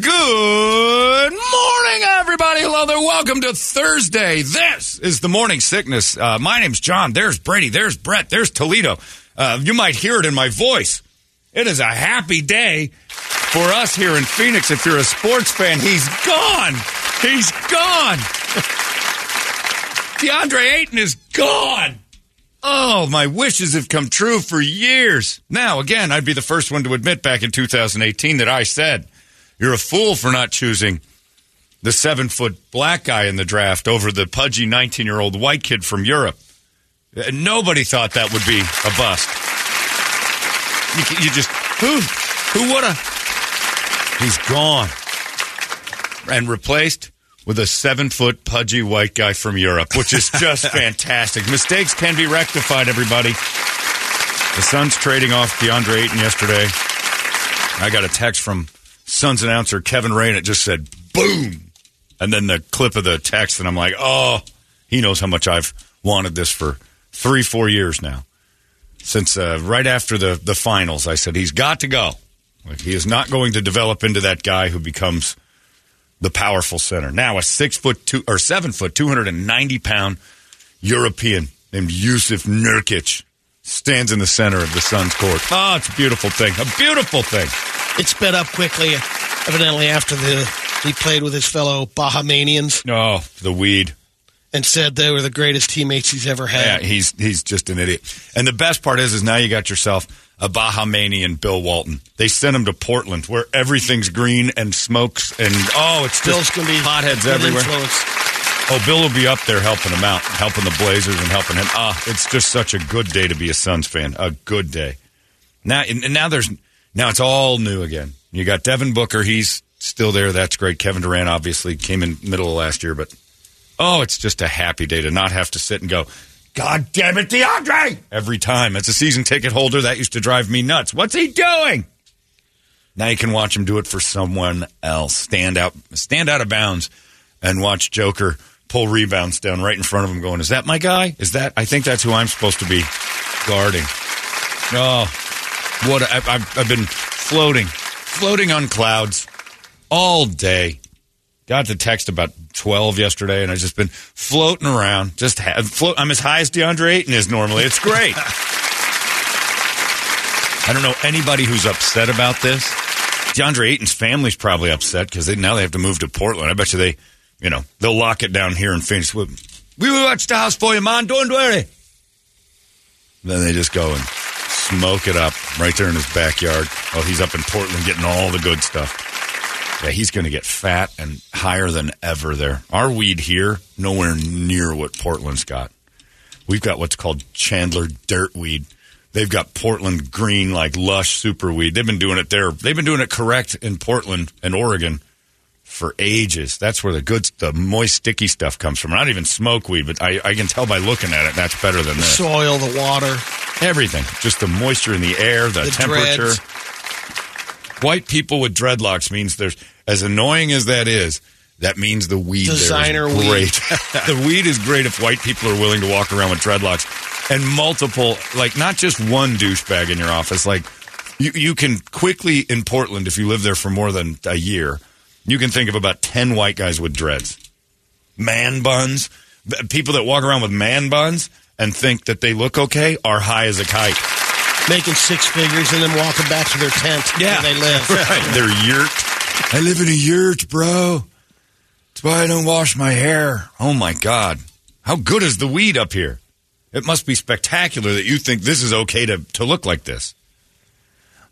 Good morning, everybody. Hello there. Welcome to Thursday. This is the Morning Sickness. My name's John. There's Brady. There's Brett. There's Toledo. You might hear it in my voice. It is a happy day for us here in Phoenix. If you're a sports fan, he's gone. He's gone. DeAndre Ayton is gone. Oh, my wishes have come true for years. Now, again, I'd be the first one to admit back in 2018 that I said, you're a fool for not choosing the 7-foot black guy in the draft over the pudgy 19-year-old white kid from Europe. Nobody thought that would be a bust. You just, who would have? He's gone and replaced with a 7-foot pudgy white guy from Europe, which is just fantastic. Mistakes can be rectified, everybody. The Suns trading off DeAndre Ayton yesterday. I got a text from Suns announcer Kevin Rain. It just said, boom. And then the clip of the text, and I'm like, oh, he knows how much I've wanted this for 3-4 years now. Since right after the finals, I said, he's got to go. Like, he is not going to develop into that guy who becomes the powerful center. Now a 7-foot, 290-pound European named Jusuf Nurkić stands in the center of the Suns court. Oh, it's a beautiful thing. A beautiful thing. It sped up quickly, evidently after he played with his fellow Bahamanians. Oh, the weed. And said they were the greatest teammates he's ever had. Yeah, he's just an idiot. And the best part is now you got yourself a Bahamanian Bill Walton. They sent him to Portland where everything's green and smokes and, oh, it's Bill's just gonna be potheads everywhere. Influence. Oh, Bill will be up there helping him out, helping the Blazers and helping him. It's just such a good day to be a Suns fan. A good day. Now it's all new again. You got Devin Booker. He's still there. That's great. Kevin Durant obviously came in middle of last year, but it's just a happy day to not have to sit and go, God damn it, DeAndre! Every time. As a season ticket holder, that used to drive me nuts. What's he doing? Now you can watch him do it for someone else. Stand out of bounds and watch Joker pull rebounds down right in front of him going, is that my guy? I think that's who I'm supposed to be guarding. I've been floating on clouds all day. Got the text about 12 yesterday, and I've just been floating around. I'm as high as DeAndre Ayton is normally. It's great. I don't know anybody who's upset about this. DeAndre Ayton's family's probably upset because now they have to move to Portland. I bet you they'll lock it down here in Phoenix. We will watch the house for you, man. Don't worry. Then they just go and smoke it up right there in his backyard. Oh, he's up in Portland getting all the good stuff. Yeah, he's going to get fat and higher than ever there. Our weed here, nowhere near what Portland's got. We've got what's called Chandler dirt weed. They've got Portland green, like lush super weed. They've been doing it there. They've been doing it correct in Portland and Oregon for ages. That's where the moist, sticky stuff comes from. I don't even smoke weed, but I can tell by looking at it that's better than this. The soil, the water. Everything. Just the moisture in the air, the temperature. Dreads. White people with dreadlocks means there's, as annoying as that is, that means the weed designer there is great. Weed. The weed is great if white people are willing to walk around with dreadlocks. And multiple, like not just one douchebag in your office. Like you can quickly, in Portland, if you live there for more than a year, you can think of about 10 white guys with dreads. Man buns, People that walk around with man buns and think that they look okay are high as a kite. Making six figures and then walking back to their tent where they live. Right. Their yurt. I live in a yurt, bro. That's why I don't wash my hair. Oh, my God. How good is the weed up here? It must be spectacular that you think this is okay to look like this.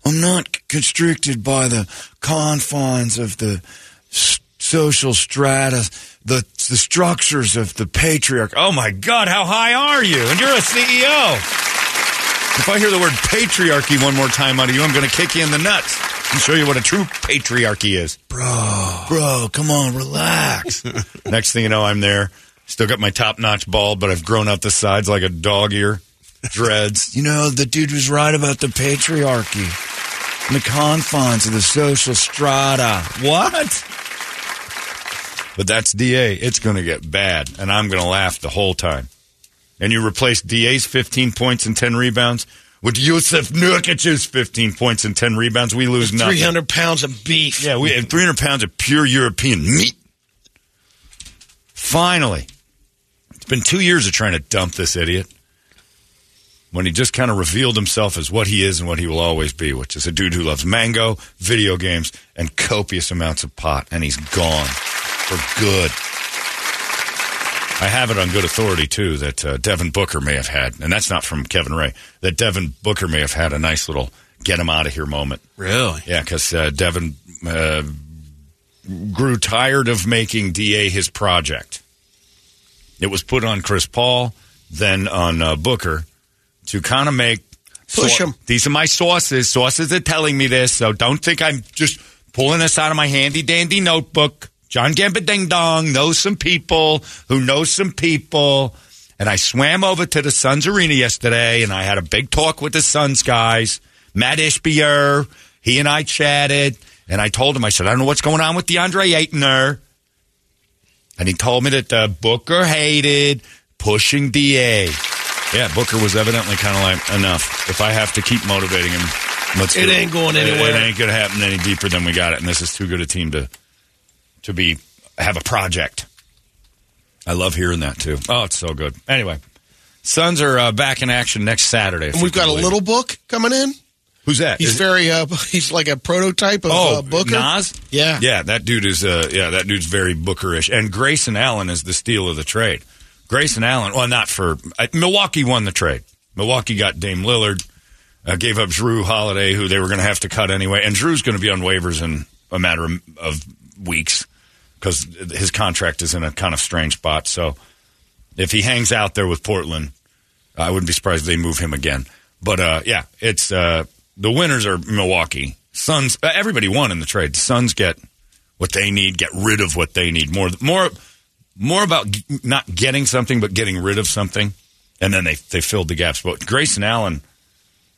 I'm not constricted by the confines of the social strata, the structures of the patriarch. Oh, my God, how high are you? And you're a CEO. If I hear the word patriarchy one more time out of you, I'm going to kick you in the nuts and show you what a true patriarchy is. Bro, come on, relax. Next thing you know, I'm there. Still got my top-notch bald, but I've grown out the sides like a dog ear. Dreads. You know, the dude was right about the patriarchy and the confines of the social strata. What? But that's DA. It's going to get bad, and I'm going to laugh the whole time. And you replace DA's 15 points and 10 rebounds with Jusuf Nurkić's 15 points and 10 rebounds. We lose nothing. 300 pounds of beef. Yeah, we have 300 pounds of pure European meat. Finally. It's been 2 years of trying to dump this idiot. When he just kind of revealed himself as what he is and what he will always be, which is a dude who loves mango, video games, and copious amounts of pot. And he's gone for good. I have it on good authority, too, that Devin Booker may have had, and that's not from Kevin Ray, that Devin Booker may have had a nice little get-him-out-of-here moment. Really? Yeah, because Devin grew tired of making DA his project. It was put on Chris Paul, then on Booker, to kind of make... Push him. These are my sources. Sources are telling me this, so don't think I'm just pulling this out of my handy-dandy notebook. John Gamba Ding Dong knows some people who know some people. And I swam over to the Suns Arena yesterday, and I had a big talk with the Suns guys. Matt Ishbia, he and I chatted, and I told him, I said, I don't know what's going on with DeAndre Ayton. And he told me that Booker hated pushing DA. Yeah, Booker was evidently kind of like, enough. If I have to keep motivating him, let's do it. It ain't going anywhere. It ain't going to happen any deeper than we got it. And this is too good a team to have a project. I love hearing that, too. Oh, it's so good. Anyway, Suns are back in action next Saturday. And we've got a little book coming in. Who's that? He's like a prototype of Booker. Nas? Yeah. Yeah, that dude's very Booker-ish. And Grayson Allen is the steal of the trade. Grayson Allen, well, not for... Milwaukee won the trade. Milwaukee got Dame Lillard, gave up Jrue Holiday, who they were going to have to cut anyway. And Jrue's going to be on waivers in a matter of weeks because his contract is in a kind of strange spot. So if he hangs out there with Portland, I wouldn't be surprised if they move him again. But, it's... the winners are Milwaukee. Suns... everybody won in the trade. The Suns get what they need, get rid of what they need. More about not getting something, but getting rid of something. And then they filled the gaps. But Grayson Allen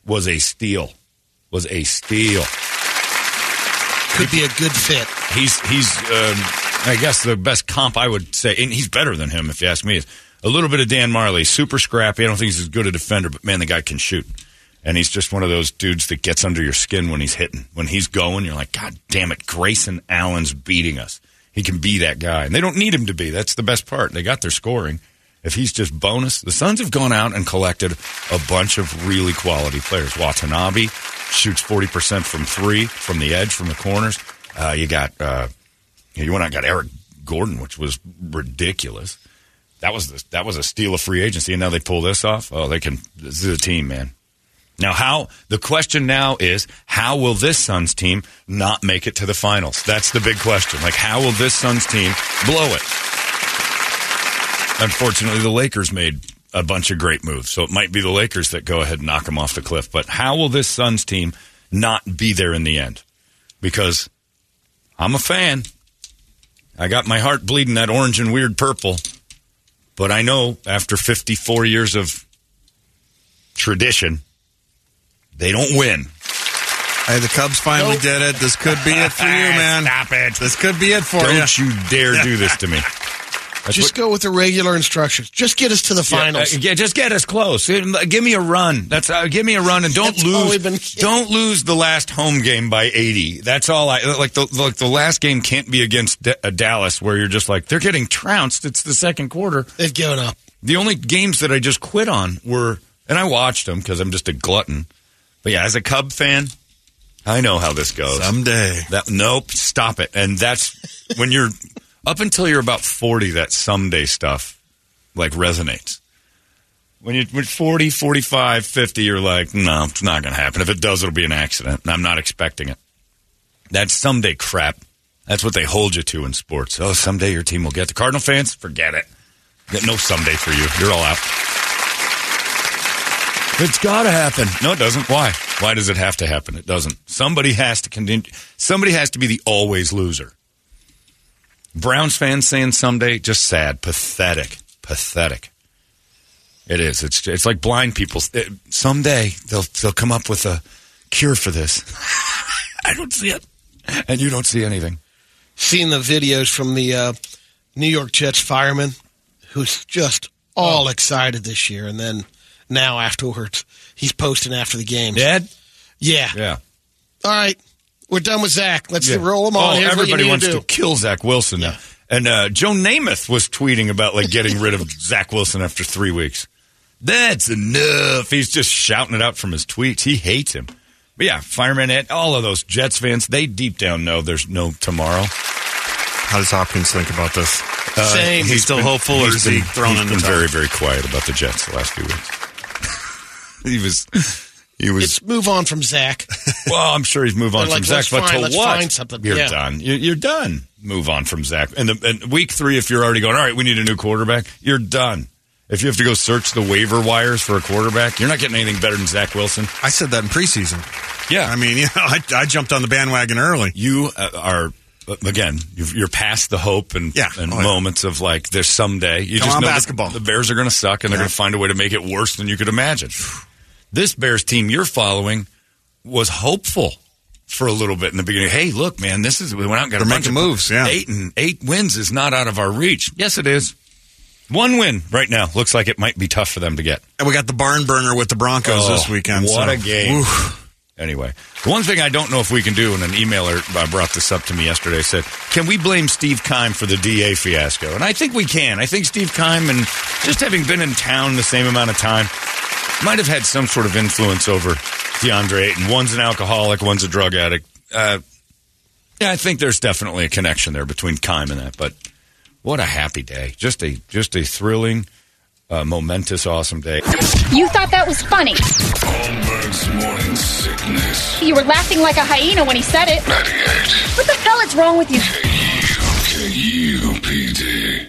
was a steal. Could be a good fit. He's I guess, the best comp I would say. And he's better than him, if you ask me. Is a little bit of Dan Marley. Super scrappy. I don't think he's as good a defender, but, man, the guy can shoot. And he's just one of those dudes that gets under your skin when he's hitting. When he's going, you're like, God damn it, Grayson Allen's beating us. He can be that guy. And they don't need him to be. That's the best part. They got their scoring. If he's just bonus. The Suns have gone out and collected a bunch of really quality players. Watanabe shoots 40% from three, from the edge, from the corners. You went out and got Eric Gordon, which was ridiculous. That was a steal of free agency, and now they pull this off? Oh, they can. This is a team, man. Now, the question now is, how will this Suns team not make it to the finals? That's the big question. Like, how will this Suns team blow it? Unfortunately, the Lakers made a bunch of great moves, so it might be the Lakers that go ahead and knock them off the cliff. But how will this Suns team not be there in the end? Because I'm a fan. I got my heart bleeding that orange and weird purple. But I know after 54 years of tradition... they don't win. Hey, the Cubs finally did it. This could be it for you, man. Stop it. This could be it for you. Don't you dare do this to me. Just go with the regular instructions. Just get us to the finals. Yeah, just get us close. Give me a run. Give me a run, and don't lose the last home game by 80. That's all I like. The last game can't be against Dallas, where you're just like, they're getting trounced. It's the second quarter. They've given up. The only games that I just quit on were, and I watched them because I'm just a glutton. But yeah, as a Cub fan, I know how this goes. Someday. Nope. Stop it. And that's when you're. Up until you're about 40, that someday stuff, like, resonates. When you're 40, 45, 50, you're like, no, it's not going to happen. If it does, it'll be an accident, and I'm not expecting it. That someday crap, that's what they hold you to in sports. Oh, someday your team will get the Cardinal fans? Forget it. No someday for you. You're all out. It's got to happen. No, it doesn't. Why? Why does it have to happen? It doesn't. Somebody has to continue. Somebody has to be the always loser. Browns fans saying someday, just sad, pathetic. It is. It's like blind people. Someday they'll come up with a cure for this. I don't see it, and you don't see anything. Seen the videos from the New York Jets fireman, who's just all excited this year, and then now afterwards he's posting after the game. Dead? Yeah. All right. We're done with Zach. Let's roll him on. Everybody wants to kill Zach Wilson. Yeah. And Joe Namath was tweeting about like getting rid of Zach Wilson after 3 weeks. That's enough. He's just shouting it out from his tweets. He hates him. But yeah, fireman Ed, all of those Jets fans, they deep down know there's no tomorrow. How does Hopkins think about this? Same. He's still hopeful, or is he thrown in the towel? He's been very, very quiet about the Jets the last few weeks. Let's move on from Zach. Well, I'm sure he's moved on from Zach, but to what? You're done. You're done. Move on from Zach. And week three, if you're already going, all right, we need a new quarterback, you're done. If you have to go search the waiver wires for a quarterback, you're not getting anything better than Zach Wilson. I said that in preseason. Yeah. I mean, I jumped on the bandwagon early. You are... Again, you're past the hope and moments of like, there's someday. You just know basketball. The Bears are going to suck, and they're going to find a way to make it worse than you could imagine. This Bears team you're following was hopeful for a little bit in the beginning. Hey, look, man, this is we went out and got a bunch of moves. Yeah. 8 wins is not out of our reach. Yes, it is. One win right now looks like it might be tough for them to get. And we got the barn burner with the Broncos this weekend. What a game. Oof. Anyway, one thing I don't know if we can do, and an emailer brought this up to me yesterday, said, can we blame Steve Keim for the DA fiasco? And I think we can. I think Steve Keim, and just having been in town the same amount of time, might have had some sort of influence over DeAndre Ayton. One's an alcoholic, one's a drug addict. I think there's definitely a connection there between Keim and that. But what a happy day. Just a thrilling... momentous, awesome day. You thought that was funny. Holmberg's Morning Sickness. You were laughing like a hyena when he said it. 98. What the hell is wrong with you? KUPD.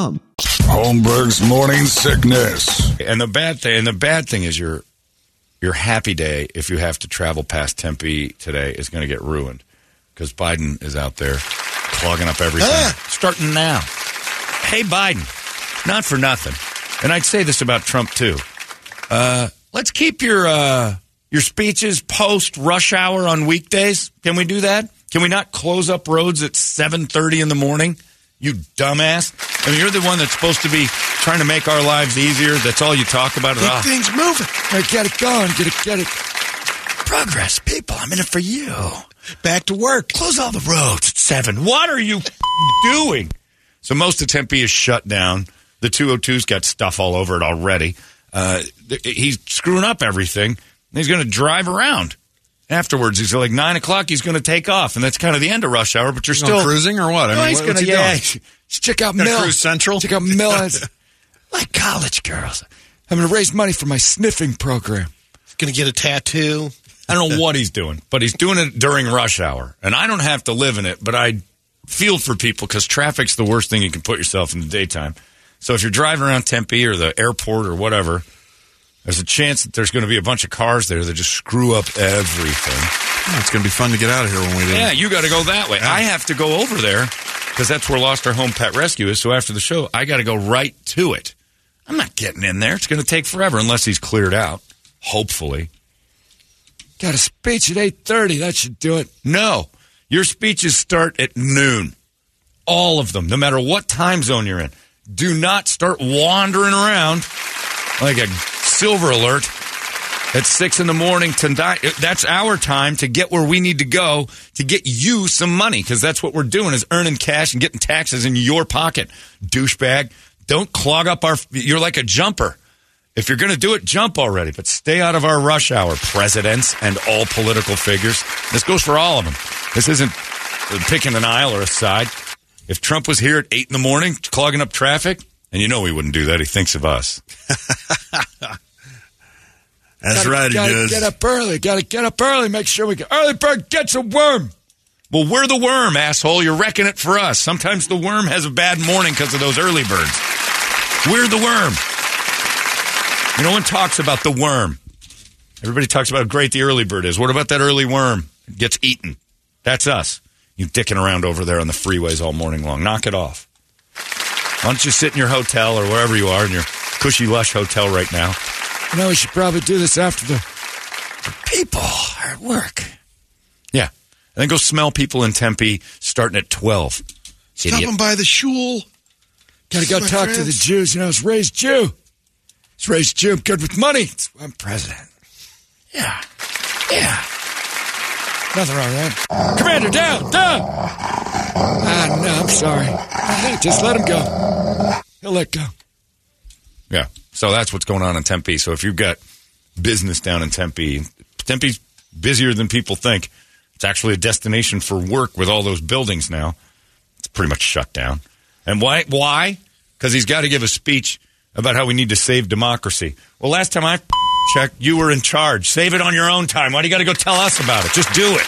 Holmberg's Morning Sickness. And the bad thing is your happy day, if you have to travel past Tempe today, is going to get ruined because Biden is out there clogging up everything. Starting now. Hey, Biden, not for nothing. And I'd say this about Trump, too. Let's keep your speeches post-rush hour on weekdays. Can we do that? Can we not close up roads at 7:30 in the morning? You dumbass. I mean, you're the one that's supposed to be trying to make our lives easier. That's all you talk about. Keep things moving. Right, get it going. Get it. Progress, people. I'm in it for you. Back to work. Close all the roads at 7. What are you doing? So most of Tempe is shut down. The 202's got stuff all over it already. He's screwing up everything. He's going to drive around. Afterwards, he's like 9 o'clock, he's going to take off. And that's kind of the end of rush hour, but you're still... cruising or what? I mean, he's going to check out Mill. Cruise Central? Check out Mill. Like college girls. I'm going to raise money for my sniffing program. He's going to get a tattoo. I don't know what he's doing, but he's doing it during rush hour. And I don't have to live in it, but I feel for people because traffic's the worst thing you can put yourself in the daytime. So if you're driving around Tempe or the airport or whatever, there's a chance that there's going to be a bunch of cars there that just screw up everything. It's going to be fun to get out of here when we do. Yeah, you got to go that way. Yeah. I have to go over there because that's where Lost Our Home Pet Rescue is. So after the show, I got to go right to it. I'm not getting in there. It's going to take forever unless he's cleared out, hopefully. Got a speech at 8:30. That should do it. No. Your speeches start at noon. All of them, no matter what time zone you're in. Do not start wandering around like a silver alert at 6 in the morning tonight. That's our time to get where we need to go to get you some money, because that's what we're doing is earning cash and getting taxes in your pocket, douchebag. Don't clog up our – you're like a jumper. If you're going to do it, jump already. But stay out of our rush hour, presidents and all political figures. This goes for all of them. This isn't picking an aisle or a side. If Trump was here at 8 in the morning clogging up traffic, and you know he wouldn't do that. He thinks of us. That's right, he does. Got to get up early. Got to get up early. Make sure we get early bird gets a worm. Well, we're the worm, asshole. You're wrecking it for us. Sometimes the worm has a bad morning because of those early birds. We're the worm. You know, no one talks about the worm. Everybody talks about how great the early bird is. What about that early worm? It gets eaten. That's us. You dicking around over there on the freeways all morning long. Knock it off. Why don't you sit in your hotel or wherever you are in your cushy, lush hotel right now? You know, we should probably do this after the people are at work. Yeah. And then go smell people in Tempe starting at 12. Stop them by the shul. Gotta go talk to the Jews. You know, it's raised Jew. It's raised Jew. I'm good with money. I'm president. Yeah. Yeah. Nothing wrong with that. Commander, down! Ah, no, I'm sorry. Hey, just let him go. He'll let go. Yeah, so that's what's going on in Tempe. So if you've got business down in Tempe, Tempe's busier than people think. It's actually a destination for work with all those buildings now. It's pretty much shut down. And why? Because he's got to give a speech about how we need to save democracy. Well, last time I... Chuck, you were in charge. Save it on your own time. Why do you got to go tell us about it? Just do it.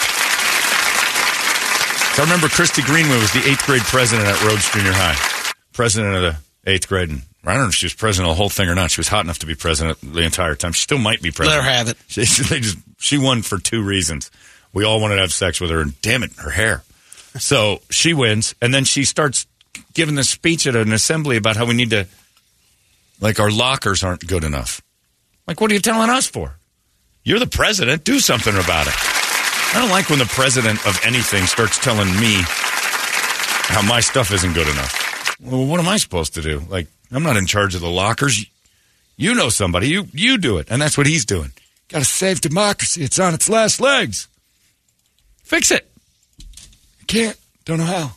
So I remember Christy Greenwood was the 8th grade president at Rhodes Junior High. President of the 8th grade. And I don't know if she was president of the whole thing or not. She was hot enough to be president the entire time. She still might be president. Let her have it. She won for two reasons. We all wanted to have sex with her. And damn it, her hair. So she wins. And then she starts giving this speech at an assembly about how we need to, like, our lockers aren't good enough. Like, what are you telling us for? You're the president. Do something about it. I don't like when the president of anything starts telling me how my stuff isn't good enough. Well, what am I supposed to do? Like, I'm not in charge of the lockers. You know somebody. You do it. And that's what he's doing. Got to save democracy. It's on its last legs. Fix it. I can't. Don't know how.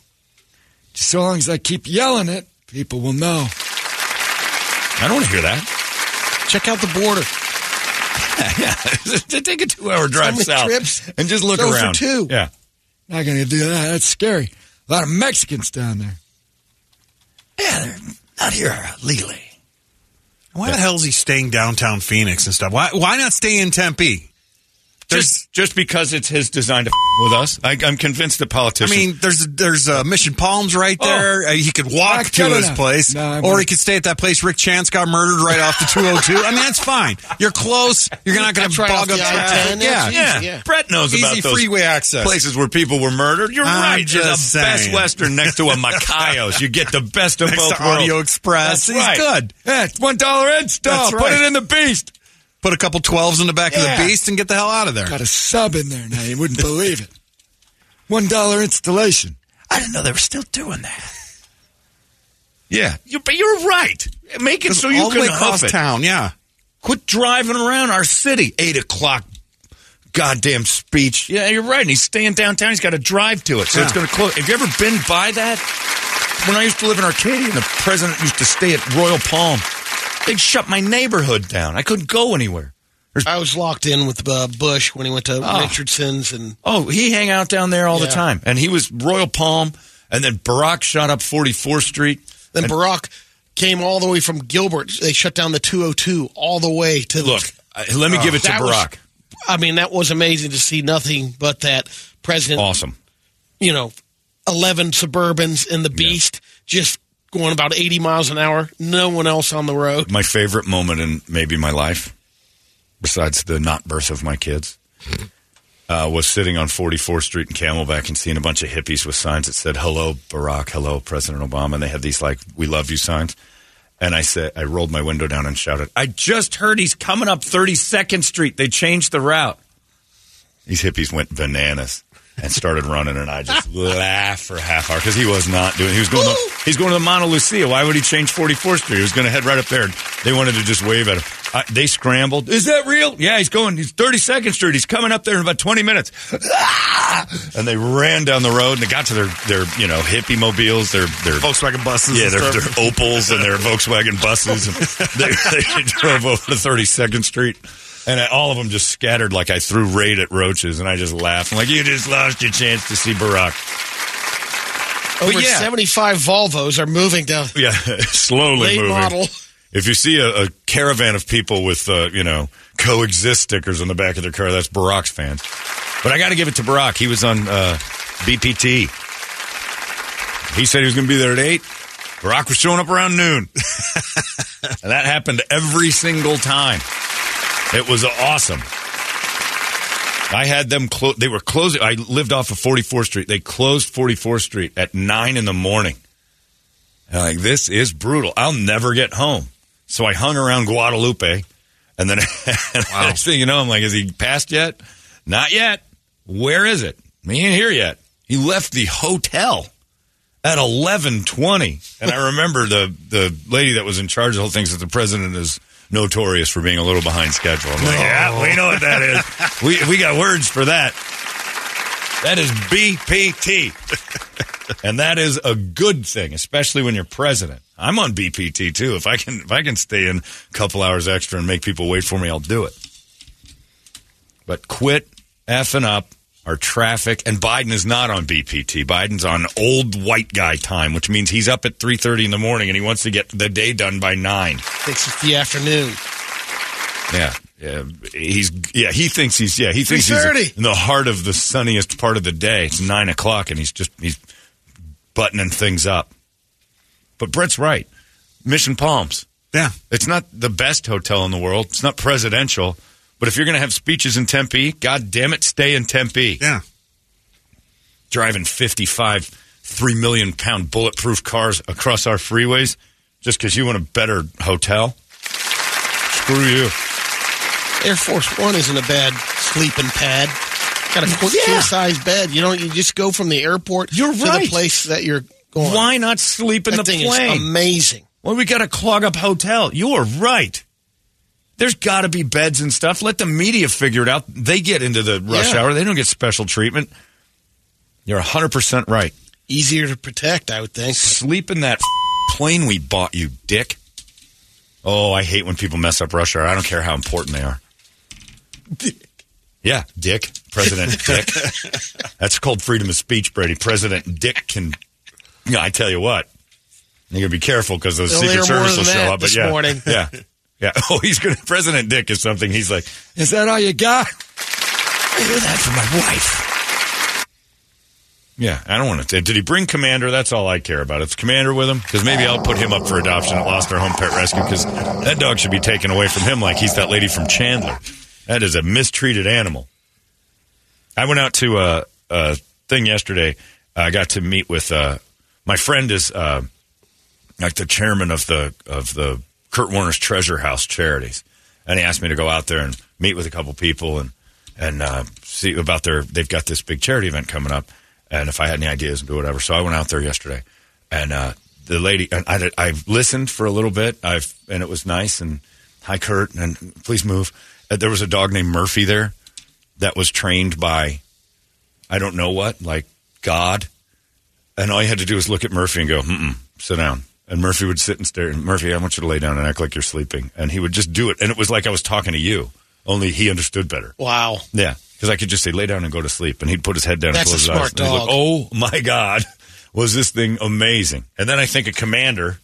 Just so long as I keep yelling it, people will know. I don't want to hear that. Check out the border. Yeah. Take a 2-hour drive south and just look around. For two. Yeah. Not going to do that. That's scary. A lot of Mexicans down there. Yeah, they're not here legally. Why the hell is he staying downtown Phoenix and stuff? Why not stay in Tempe? Just because it's his design to with us. I'm convinced the politicians. I mean, there's Mission Palms right there. He could walk to his place. He could stay at that place. Rick Chance got murdered right off the 202. I mean, that's fine. You're close. You're not going to bog up traffic. Yeah. Brett knows easy about those freeway access places where people were murdered. You're right. Just the Best Western next to a Macayo's. You get the best of both worlds. Audio Express. That's good. Yeah, it's $1 install. Put it in the beast. Put a couple 12s in the back of the beast and get the hell out of there. Got a sub in there now. You wouldn't believe it. $1 installation. I didn't know they were still doing that. Yeah. But you're right. Make it so you can huff it. Town, yeah. Quit driving around our city. 8 o'clock goddamn speech. Yeah, you're right. And he's staying downtown. He's got to drive to it. So it's going to close. Have you ever been by that? When I used to live in Arcadia, the president used to stay at Royal Palms. They'd shut my neighborhood down. I couldn't go anywhere. I was locked in with Bush when he went to Richardson's. He hang out down there all the time. And he was Royal Palm, and then Barack shot up 44th Street. Then Barack came all the way from Gilbert. They shut down the 202 all the way to... Look, let me give it to Barack. That was amazing to see nothing but that president... Awesome. 11 Suburbans in the Beast just... going about 80 miles an hour. No one else on the road. My favorite moment in maybe my life, besides the not birth of my kids, was sitting on 44th Street in Camelback and seeing a bunch of hippies with signs that said, hello, Barack, hello, President Obama. And they had these like, we love you signs. And I said, I rolled my window down and shouted, I just heard he's coming up 32nd Street. They changed the route. These hippies went bananas and started running, and I just laughed for a half hour because he was not doing. He's going to the Monte Lucia. Why would he change 44th Street? He was going to head right up there. And they wanted to just wave at him. They scrambled. Is that real? Yeah, he's going. He's 32nd Street. He's coming up there in about 20 minutes. And they ran down the road and they got to their you know hippie mobiles, their Volkswagen buses. Yeah, their Opals and their Volkswagen buses. And they drove over to 32nd Street. And all of them just scattered like I threw Raid at roaches, and I just laughed. I'm like, you just lost your chance to see Barack. Over 75 Volvos are moving down. Yeah, slowly moving. Model. If you see a caravan of people with, coexist stickers on the back of their car, that's Barack's fans. But I got to give it to Barack. He was on BPT. He said he was going to be there at 8. Barack was showing up around noon. And that happened every single time. It was awesome. I had them close. They were closing. I lived off of 44th Street. They closed 44th Street at 9 in the morning. And I'm like, this is brutal. I'll never get home. So I hung around Guadalupe. And then next thing you know, I'm like, is he passed yet? Not yet. Where is it? He ain't here yet. He left the hotel at 11:20. And I remember the lady that was in charge of the whole thing said the president is notorious for being a little behind schedule. I'm like, yeah, we know what that is. we got words for that. That is BPT. And that is a good thing, especially when you're president. I'm on BPT too. If I can stay in a couple hours extra and make people wait for me, I'll do it. But quit effing up our traffic. And Biden is not on BPT. Biden's on old white guy time, which means he's up at 3:30 in the morning and he wants to get the day done by 9. Thinks it's the afternoon. He thinks he's in the heart of the sunniest part of the day. It's 9 o'clock and he's buttoning things up. But Brett's right. Mission Palms. Yeah, it's not the best hotel in the world. It's not presidential. But if you're going to have speeches in Tempe, God damn it, stay in Tempe. Yeah. Driving 55 3-million-pound bulletproof cars across our freeways just because you want a better hotel? Screw you. Air Force One isn't a bad sleeping pad. Got a king-size bed. You know, you just go from the airport to the place that you're going. Why not sleep in the plane? That thing is amazing. Well, we got to clog up hotel. You are right. There's got to be beds and stuff. Let the media figure it out. They get into the rush hour. They don't get special treatment. You're 100% right. Easier to protect, I would think. Sleep in that plane we bought you, dick. Oh, I hate when people mess up rush hour. I don't care how important they are. Dick. Yeah, dick. President Dick. That's called freedom of speech, Brady. President Dick can... You know, I tell you what. You got to be careful because the Secret Service will show up. But this morning. Yeah. Yeah. Oh, he's going to. President Dick is something. He's like, is that all you got? I hear that from my wife. Yeah. I don't want to. Did he bring Commander? That's all I care about. Is Commander with him? Because maybe I'll put him up for adoption at Lost Our Home Pet Rescue because that dog should be taken away from him like he's that lady from Chandler. That is a mistreated animal. I went out to a thing yesterday. I got to meet with my friend is like the chairman of the Kurt Warner's Treasure House Charities. And he asked me to go out there and meet with a couple people and see about they've got this big charity event coming up. And if I had any ideas and do whatever. So I went out there yesterday and the lady, and I listened for a little bit and it was nice. And hi Kurt, and please move. There was a dog named Murphy there that was trained by, I don't know what, like God. And all you had to do was look at Murphy and go, sit down. And Murphy would sit and stare. And Murphy, I want you to lay down and act like you're sleeping. And he would just do it. And it was like I was talking to you, only he understood better. Wow. Yeah, because I could just say, lay down and go to sleep. And he'd put his head down and close his eyes. That's a smart dog. Oh, my God. Was this thing amazing. And then I think a commander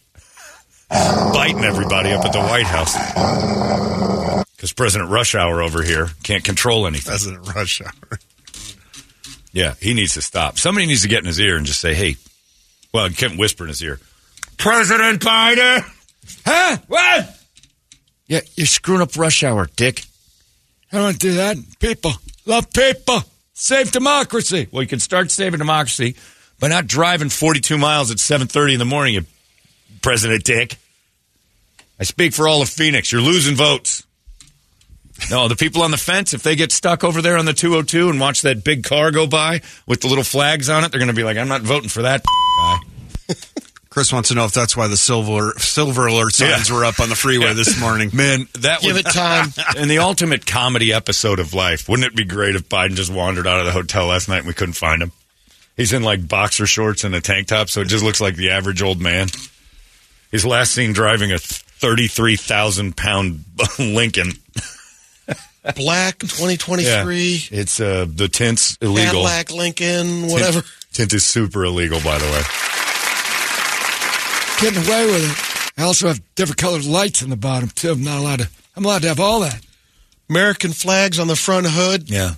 biting everybody up at the White House. Because President Rush Hour over here can't control anything. President Rush Hour. Yeah, he needs to stop. Somebody needs to get in his ear and just say, hey. Well, you can't whisper in his ear. President Biden? Huh? What? Yeah, you're screwing up rush hour, dick. I don't do that. People. Love people. Save democracy. Well, you can start saving democracy by not driving 42 miles at 7:30 in the morning, you President Dick. I speak for all of Phoenix. You're losing votes. No, the people on the fence, if they get stuck over there on the 202 and watch that big car go by with the little flags on it, they're going to be like, I'm not voting for that guy. Chris wants to know if that's why the silver alert signs were up on the freeway this morning. Man, that would... Give it time. And the ultimate comedy episode of life. Wouldn't it be great if Biden just wandered out of the hotel last night and we couldn't find him? He's in, like, boxer shorts and a tank top, so it just looks like the average old man. He's last seen driving a 33,000-pound Lincoln. Black 2023. Yeah. It's the tint's illegal. Black Lincoln, whatever. Tint is super illegal, by the way. Getting away with it. I also have different colored lights in the bottom too. I'm allowed to have all that. American flags on the front hood. Yeah.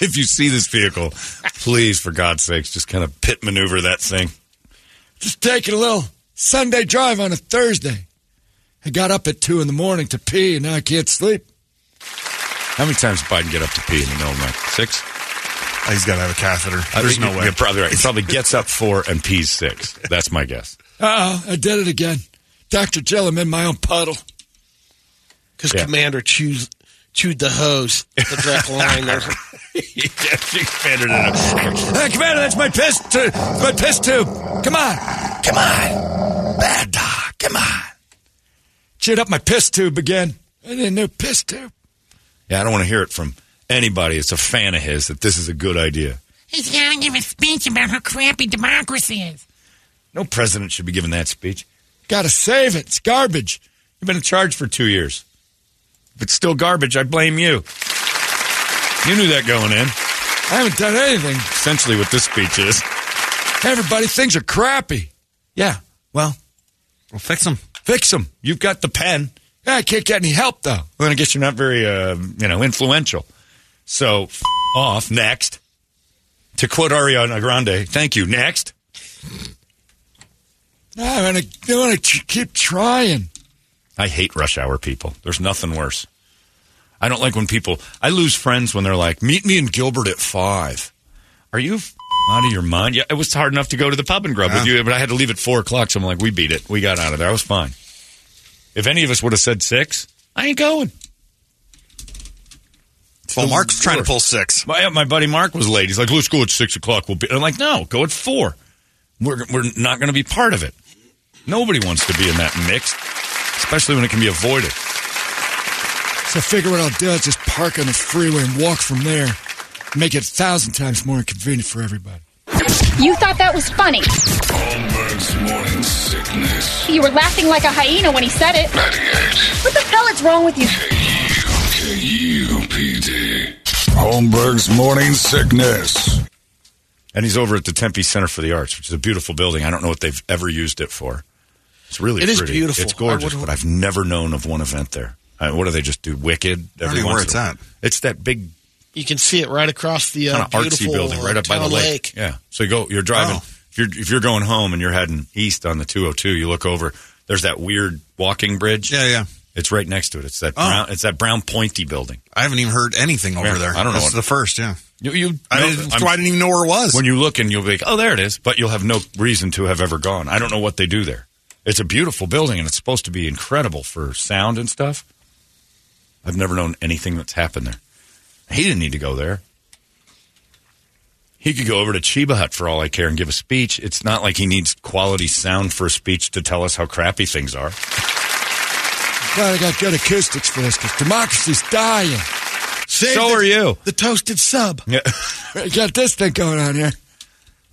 If you see this vehicle, please, for God's sakes, just kind of pit maneuver that thing. Just taking a little Sunday drive on a Thursday. I got up at 2 a.m. to pee, and now I can't sleep. How many times did Biden get up to pee in the middle of the night? 6? Oh, he's got to have a catheter. There's no way. You're probably right. He probably gets up 4 and pees 6. That's my guess. I did it again. Dr. Jill, I'm in my own puddle. Because Commander chewed the hose, the direct line there. She expanded it up. Hey, Commander, that's my piss tube. My piss tube. Come on. Come on. Bad dog. Come on. Chewed up my piss tube again. I didn't know piss tube. Yeah, I don't want to hear it from anybody that's a fan of his that this is a good idea. He's going to give a speech about how crappy democracy is. No president should be giving that speech. Got to save it. It's garbage. You've been in charge for 2 years. If it's still garbage, I blame you. You knew that going in. I haven't done anything. Essentially what this speech is. Hey, everybody, things are crappy. Yeah, well. Well, fix them. Fix them. You've got the pen. Yeah, I can't get any help, though. Well, I guess you're not very, influential. So, off. Next. To quote Ariana Grande, thank you. Next. No, I'm going to keep trying. I hate rush hour people. There's nothing worse. I don't like when people... I lose friends when they're like, meet me in Gilbert at 5. Are you out of your mind? Yeah, it was hard enough to go to the pub and grub with you, but I had to leave at 4 o'clock, so I'm like, we beat it. We got out of there. I was fine. If any of us would have said 6, I ain't going. Well, Mark's trying to pull 6. My buddy Mark was late. He's like, let's go at 6 o'clock. I'm like, no, go at 4. We're not going to be part of it. Nobody wants to be in that mix, especially when it can be avoided. So I figure what I'll do is just park on the freeway and walk from there. Make it 1,000 times more inconvenient for everybody. You thought that was funny. Holmberg's Morning Sickness. You were laughing like a hyena when he said it. 98. What the hell is wrong with you? KUPD. Holmberg's Morning Sickness. And he's over at the Tempe Center for the Arts, which is a beautiful building. I don't know what they've ever used it for. It's really pretty. It is beautiful. It's gorgeous, but I've never known of one event there. What do they just do? Wicked? I don't know where it's at. It's that big... You can see it right across the beautiful artsy building, right up by the lake. Yeah. So you're driving. Wow. If you're going home and you're heading east on the 202, you look over. There's that weird walking bridge. Yeah, yeah. It's right next to it. It's that brown pointy building. I haven't even heard anything over there. I don't know. This is the first. Yeah. I didn't even know where it was. When you look and you'll be like, oh, there it is. But you'll have no reason to have ever gone. I don't know what they do there. It's a beautiful building and it's supposed to be incredible for sound and stuff. I've never known anything that's happened there. He didn't need to go there. He could go over to Chiba Hut for all I care and give a speech. It's not like he needs quality sound for a speech to tell us how crappy things are. I'm glad I got good acoustics for this because democracy's dying. So are you. The toasted sub. Yeah. You got this thing going on here.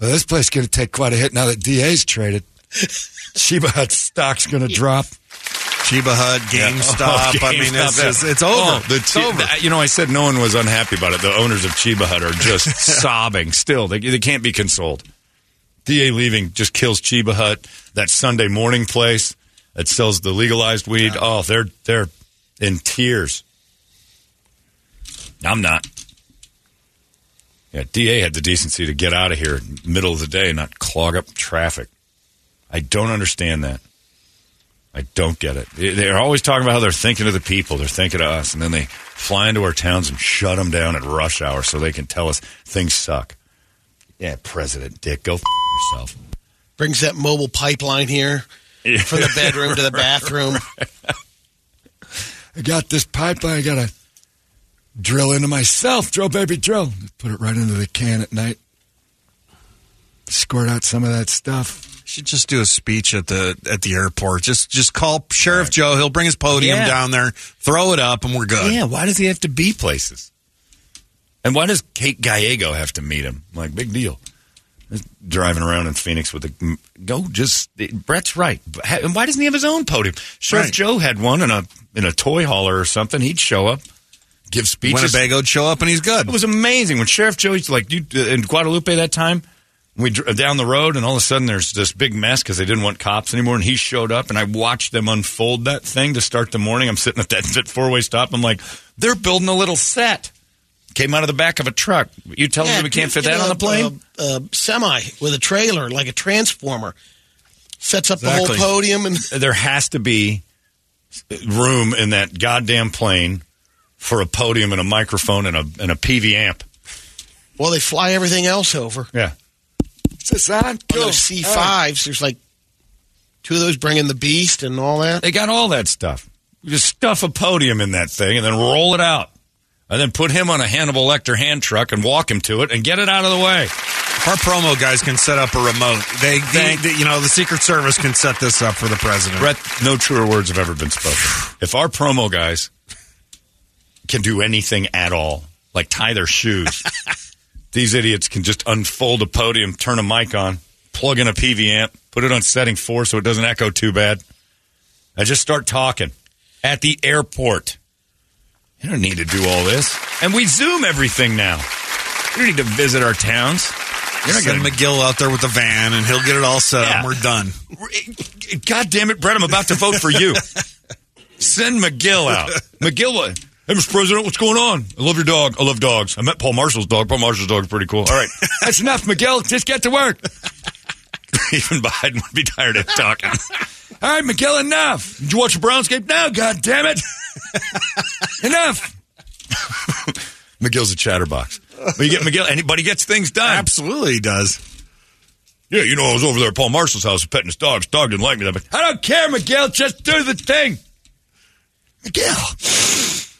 Well, this place is going to take quite a hit now that DA's traded. Chiba Hut stock's going to drop. Chiba Hut, GameStop. I mean, it's over. You know, I said no one was unhappy about it. The owners of Chiba Hut are just sobbing still. They can't be consoled. DA leaving just kills Chiba Hut, that Sunday morning place that sells the legalized weed. Yeah. Oh, they're in tears. I'm not. Yeah, DA had the decency to get out of here in the middle of the day and not clog up traffic. I don't understand that. I don't get it. They're always talking about how they're thinking of the people. They're thinking of us. And then they fly into our towns and shut them down at rush hour so they can tell us things suck. Yeah, President Dick, go yourself. Brings that mobile pipeline here from the bedroom to the bathroom. Right. I got this pipeline. I got to drill into myself. Drill, baby, drill. Put it right into the can at night. Squirt out some of that stuff. Should just do a speech at the airport. Just call Sheriff Joe. He'll bring his podium down there, throw it up, and we're good. Yeah, why does he have to be places? And why does Kate Gallego have to meet him? Like, big deal. Just driving around in Phoenix with a... Brett's right. And why doesn't he have his own podium? Sheriff Joe had one in a toy hauler or something. He'd show up, give speeches. Winnebago'd show up, and he's good. It was amazing. When Sheriff Joe, he's like, in Guadalupe that time... We drove down the road, and all of a sudden there's this big mess because they didn't want cops anymore, and he showed up, and I watched them unfold that thing to start the morning. I'm sitting at that four-way stop. I'm like, they're building a little set. Came out of the back of a truck. You telling me we can't fit that on the plane? Semi with a trailer, like a transformer. Sets up the whole podium. And there has to be room in that goddamn plane for a podium and a microphone and a PV amp. Well, they fly everything else over. Yeah. On those C5s, there's like two of those bringing the beast and all that. They got all that stuff. You just stuff a podium in that thing and then roll it out. And then put him on a Hannibal Lecter hand truck and walk him to it and get it out of the way. If our promo guys can set up a remote, the Secret Service can set this up for the president. Brett, no truer words have ever been spoken. If our promo guys can do anything at all, like tie their shoes... These idiots can just unfold a podium, turn a mic on, plug in a PV amp, put it on setting 4 so it doesn't echo too bad. I just start talking at the airport. You don't need to do all this. And we Zoom everything now. You don't need to visit our towns. You're not going to McGill out there with a van, and he'll get it all set up, and we're done. God damn it, Brett, I'm about to vote for you. Send McGill out. McGill... Hey, Mr. President, what's going on? I love your dog. I love dogs. I met Paul Marshall's dog. Paul Marshall's dog's pretty cool. All right. That's enough, Miguel. Just get to work. Even Biden would be tired of talking. All right, Miguel, enough. Did you watch the Browns game? No, God damn it. Enough. Miguel's a chatterbox. But you get Miguel, anybody gets things done. Absolutely he does. Yeah, you know, I was over there at Paul Marshall's house petting his dog. His dog didn't like me that much. I don't care, Miguel. Just do the thing. Miguel.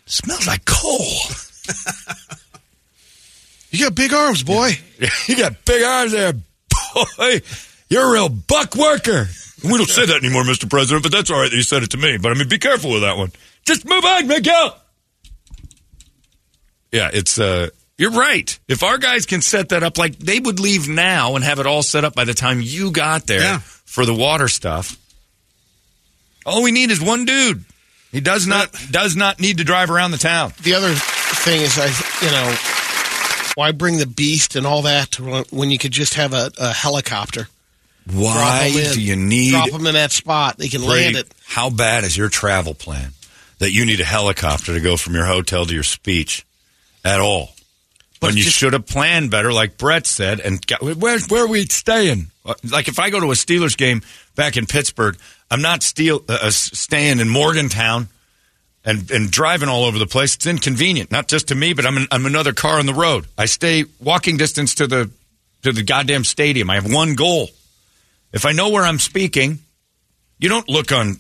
Smells like coal. You got big arms, boy. Yeah. You got big arms there, boy. You're a real buck worker. We don't say that anymore, Mr. President, but that's all right that you said it to me. But, I mean, be careful with that one. Just move on, Miguel. Yeah, it's, you're right. If our guys can set that up, like, they would leave now and have it all set up by the time you got there for the water stuff. All we need is one dude. He does not need to drive around the town. The other thing is, why bring the beast and all that when you could just have a helicopter? Why do you need... Drop them in that spot. They can land it. How bad is your travel plan that you need a helicopter to go from your hotel to your speech at all? But when you should have planned better, like Brett said, and where are we staying? Like if I go to a Steelers game back in Pittsburgh... I'm not staying in Morgantown and driving all over the place. It's inconvenient, not just to me, but I'm another car on the road. I stay walking distance to the goddamn stadium. I have one goal. If I know where I'm speaking, you don't look on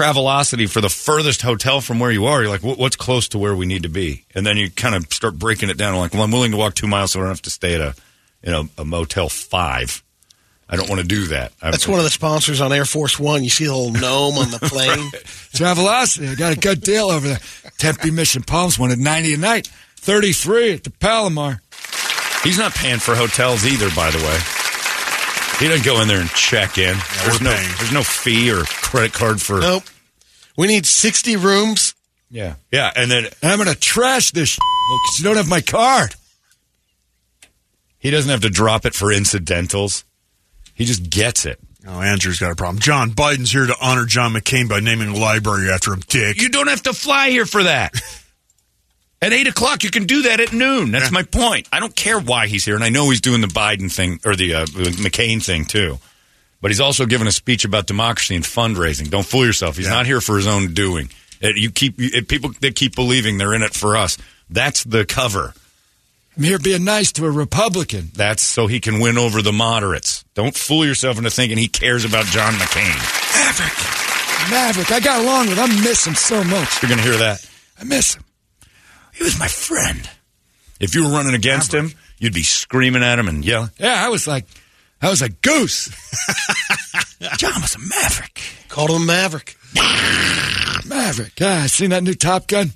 Travelocity for the furthest hotel from where you are. You're like, what's close to where we need to be? And then you kind of start breaking it down. I'm like, well, I'm willing to walk 2 miles so I don't have to stay at a Motel 5. I don't want to do that. That's one of the sponsors on Air Force One. You see the old gnome on the plane. Right. Travelocity. I got a good deal over there. Tempe Mission Palms one at 90 a night, 33 at the Palomar. He's not paying for hotels either, by the way. He doesn't go in there and check in. Yeah, there's no fee or credit card for. Nope. We need 60 rooms. Yeah. Yeah, and then I'm going to trash this because you don't have my card. He doesn't have to drop it for incidentals. He just gets it. Oh, Andrew's got a problem. John, Biden's here to honor John McCain by naming a library after him, dick. You don't have to fly here for that. At 8 o'clock, you can do that at noon. That's my point. I don't care why he's here, and I know he's doing the Biden thing, or the McCain thing, too. But he's also given a speech about democracy and fundraising. Don't fool yourself. He's not here for his own doing. People they keep believing they're in it for us. That's the cover. I'm here being nice to a Republican. That's so he can win over the moderates. Don't fool yourself into thinking he cares about John McCain. Maverick, I got along with him. I miss him so much. You're going to hear that. I miss him. He was my friend. If you were running against him, you'd be screaming at him and yelling. Yeah, I was like Goose. John was a maverick. Called him Maverick. Maverick. Ah, seen that new Top Gun?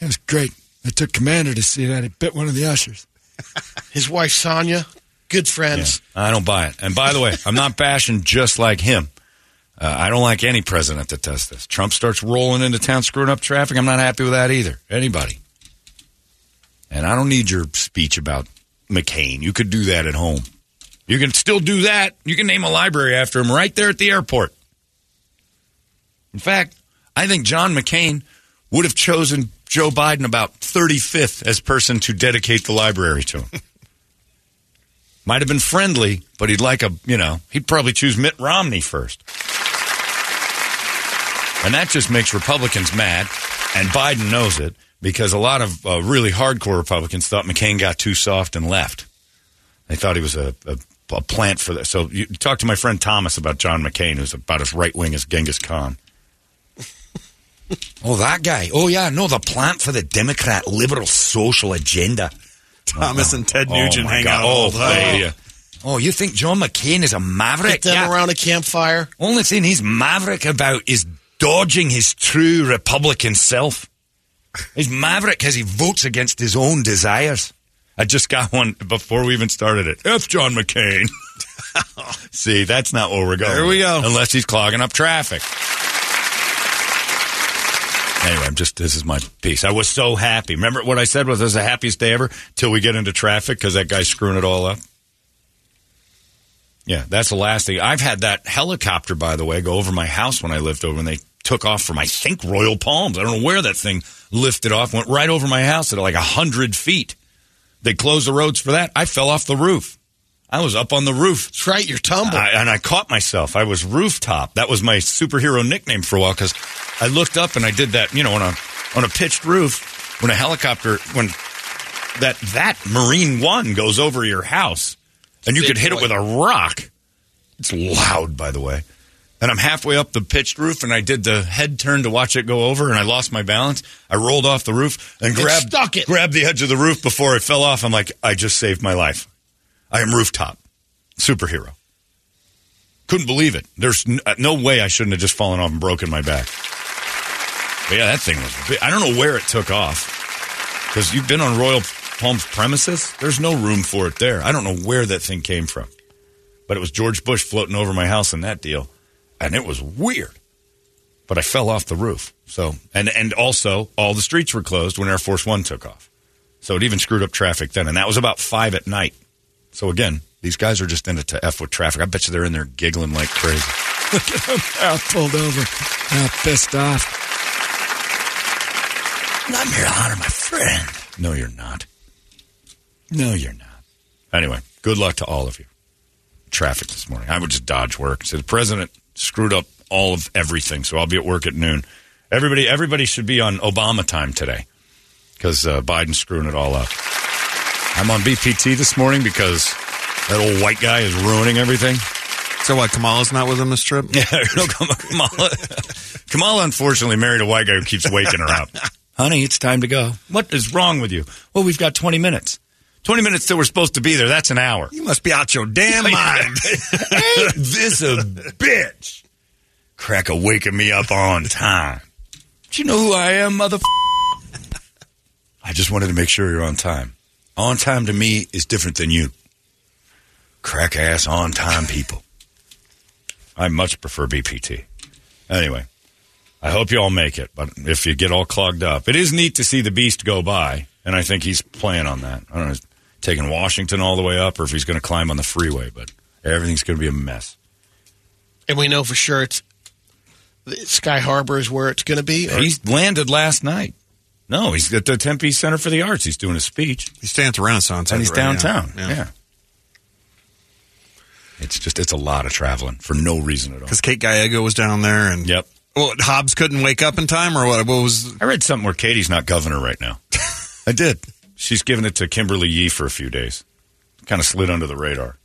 It was great. I took Commander to see that. He bit one of the ushers. His wife, Sonia, good friends. Yeah, I don't buy it. And by the way, I'm not bashing just like him. I don't like any president that does this. Trump starts rolling into town, screwing up traffic. I'm not happy with that either. Anybody. And I don't need your speech about McCain. You could do that at home. You can still do that. You can name a library after him right there at the airport. In fact, I think John McCain would have chosen Joe Biden about 35th as person to dedicate the library to him. Might have been friendly, but he'd like he'd probably choose Mitt Romney first. And that just makes Republicans mad, and Biden knows it, because a lot of really hardcore Republicans thought McCain got too soft and left. They thought he was a plant for that. So you talk to my friend Thomas about John McCain, who's about as right-wing as Genghis Khan. Oh, that guy. Oh, yeah, no, the plant for the Democrat liberal social agenda. Thomas and Ted Nugent hang out all the time. Oh, you think John McCain is a maverick? Get them around a campfire. Only thing he's maverick about is dodging his true Republican self. He's maverick because he votes against his own desires. I just got one before we even started it. F John McCain. See, that's not where we're going. There we go. Unless he's clogging up traffic. Anyway, this is my piece. I was so happy. Remember what I said was this is the happiest day ever till we get into traffic because that guy's screwing it all up? Yeah, that's the last thing. I've had that helicopter, by the way, go over my house when I lived over, and they took off from, I think, Royal Palms. I don't know where that thing lifted off. Went right over my house at like 100 feet. They closed the roads for that. I fell off the roof. I was up on the roof. That's right, you're tumbling. And I caught myself. I was rooftop. That was my superhero nickname for a while because I looked up and I did that, on a pitched roof. When a helicopter, when that Marine One goes over your house and you could hit it with a rock. It's loud, by the way. And I'm halfway up the pitched roof, and I did the head turn to watch it go over, and I lost my balance. I rolled off the roof and grabbed the edge of the roof before it fell off. I'm like, I just saved my life. I am rooftop. Superhero. Couldn't believe it. There's no way I shouldn't have just fallen off and broken my back. But yeah, that thing was big. I don't know where it took off. Because you've been on Royal Palms premises. There's no room for it there. I don't know where that thing came from. But it was George Bush floating over my house in that deal. And it was weird, but I fell off the roof. So and also all the streets were closed when Air Force One took off. So it even screwed up traffic then. And that was about 5 at night. So again, these guys are just in it to F with traffic. I bet you they're in there giggling like crazy. Look at them now pulled over. Now pissed off. I'm here to honor my friend. No, you're not. No, you're not. Anyway, good luck to all of you. Traffic this morning. I would just dodge work. So the president screwed up all of everything, so I'll be at work at noon. Everybody should be on Obama time today because Biden's screwing it all up. I'm on BPT this morning because that old white guy is ruining everything. So what, Kamala's not with him this trip? Yeah, no, Kamala unfortunately married a white guy who keeps waking her up. Honey, it's time to go. What is wrong with you? Well, we've got 20 minutes. 20 minutes till we're supposed to be there. That's an hour. You must be out your damn mind. Ain't this a bitch? Crack a waking me up on time. Do you know who I am, motherfucker? I just wanted to make sure you're on time. On time to me is different than you. Crack ass on time people. I much prefer BPT. Anyway, I hope you all make it. But if you get all clogged up, it is neat to see the beast go by. And I think he's playing on that. I don't know. Taking Washington all the way up or if he's going to climb on the freeway, but everything's going to be a mess. And we know for sure Sky Harbor is where it's going to be? Or? He landed last night. No, he's at the Tempe Center for the Arts. He's doing a speech. He stands at Renaissance. And he's downtown. Yeah. It's a lot of traveling for no reason at all. Because Kate Gallego was down there, and yep. Well, Hobbs couldn't wake up in time, or what? What was? I read something where Katie's not governor right now. I did. She's giving it to Kimberly Yee for a few days. Kind of slid under the radar.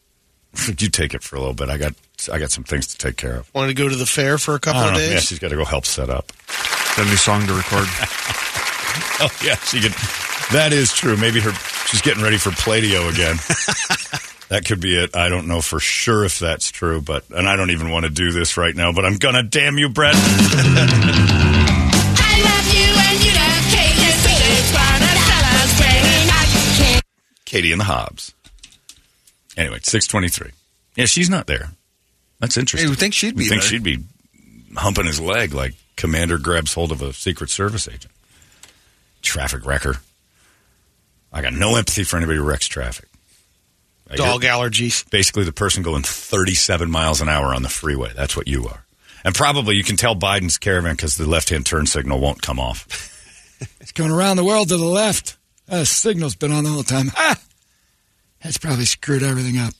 You take it for a little bit. I got some things to take care of. Want to go to the fair for a couple of days? Yeah, she's got to go help set up. Got a new song to record. Oh yeah, she could. That is true. Maybe she's getting ready for Play-Doh again. That could be it. I don't know for sure if that's true, and I don't even want to do this right now. But I'm gonna damn you, Brett. I love you and you love Katie. It's one of us playing I can't. Katie and the Hobbs. Anyway, 6:23. Yeah, she's not there. That's interesting. Hey, we think she'd be humping his leg like Commander grabs hold of a Secret Service agent. Traffic wrecker. I got no empathy for anybody who wrecks traffic. Dog allergies. Basically, the person going 37 miles an hour on the freeway. That's what you are. And probably you can tell Biden's caravan because the left-hand turn signal won't come off. It's coming around the world to the left. That signal's been on the whole time. Ah! That's probably screwed everything up.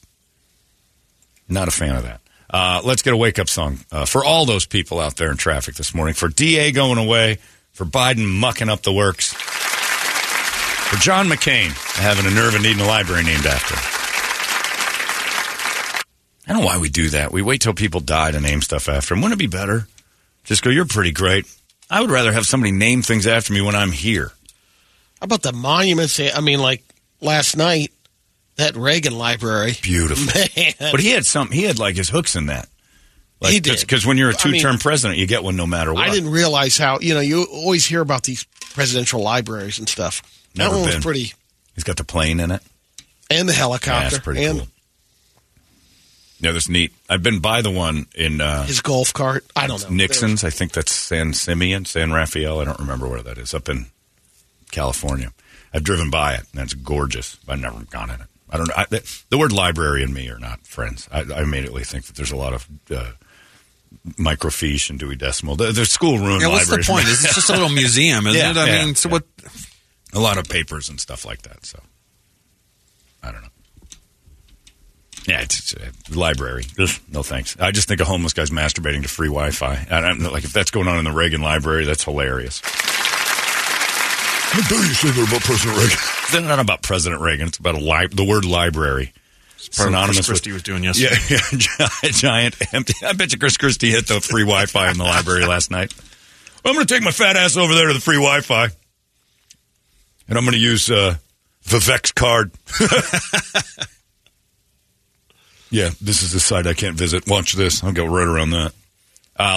Not a fan of that. Let's get a wake-up song for all those people out there in traffic this morning. For DA going away, for Biden mucking up the works, for John McCain having a nerve and needing a library named after him. I don't know why we do that. We wait till people die to name stuff after him. Wouldn't it be better? Just go, you're pretty great. I would rather have somebody name things after me when I'm here. How about the monuments? I mean, like last night. That Reagan Library. Beautiful. Man. But he had something. He had like his hooks in that. Like, he did. Because when you're a two-term president, you get one no matter what. I didn't realize how, you always hear about these presidential libraries and stuff. Never that one been. Was pretty. He's got the plane in it. And the helicopter. Yeah, that's pretty cool. Yeah, that's neat. I've been by the one in. His golf cart. I don't know. Nixon's. I think that's San Simeon, San Rafael. I don't remember where that is. Up in California. I've driven by it, and it's gorgeous. I've never gone in it. I don't know. The word library and me are not friends. I immediately think that there's a lot of microfiche and Dewey Decimal. There's schoolroom libraries. What's the point? It's just a little museum, isn't it? I mean, so what? A lot of papers and stuff like that. So I don't know. Yeah, it's a library. No thanks. I just think a homeless guy's masturbating to free Wi-Fi. I don't know, like if that's going on in the Reagan Library, that's hilarious. How dare you say that about President Reagan? They're not about President Reagan. It's about the word library. It's synonymous Chris Christie was doing yesterday. Yeah, giant empty. I bet you Chris Christie hit the free Wi-Fi in the library last night. Well, I'm going to take my fat ass over there to the free Wi-Fi, and I'm going to use Vivek's card. Yeah, this is the site I can't visit. Watch this. I'll go right around that.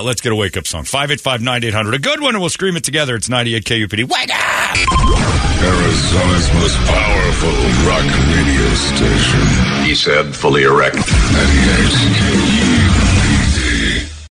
Let's get a wake-up song. 585-9800. A good one, and we'll scream it together. It's 98KUPD. Wake up! Arizona's most powerful rock radio station. He said, fully erect. 98KUPD.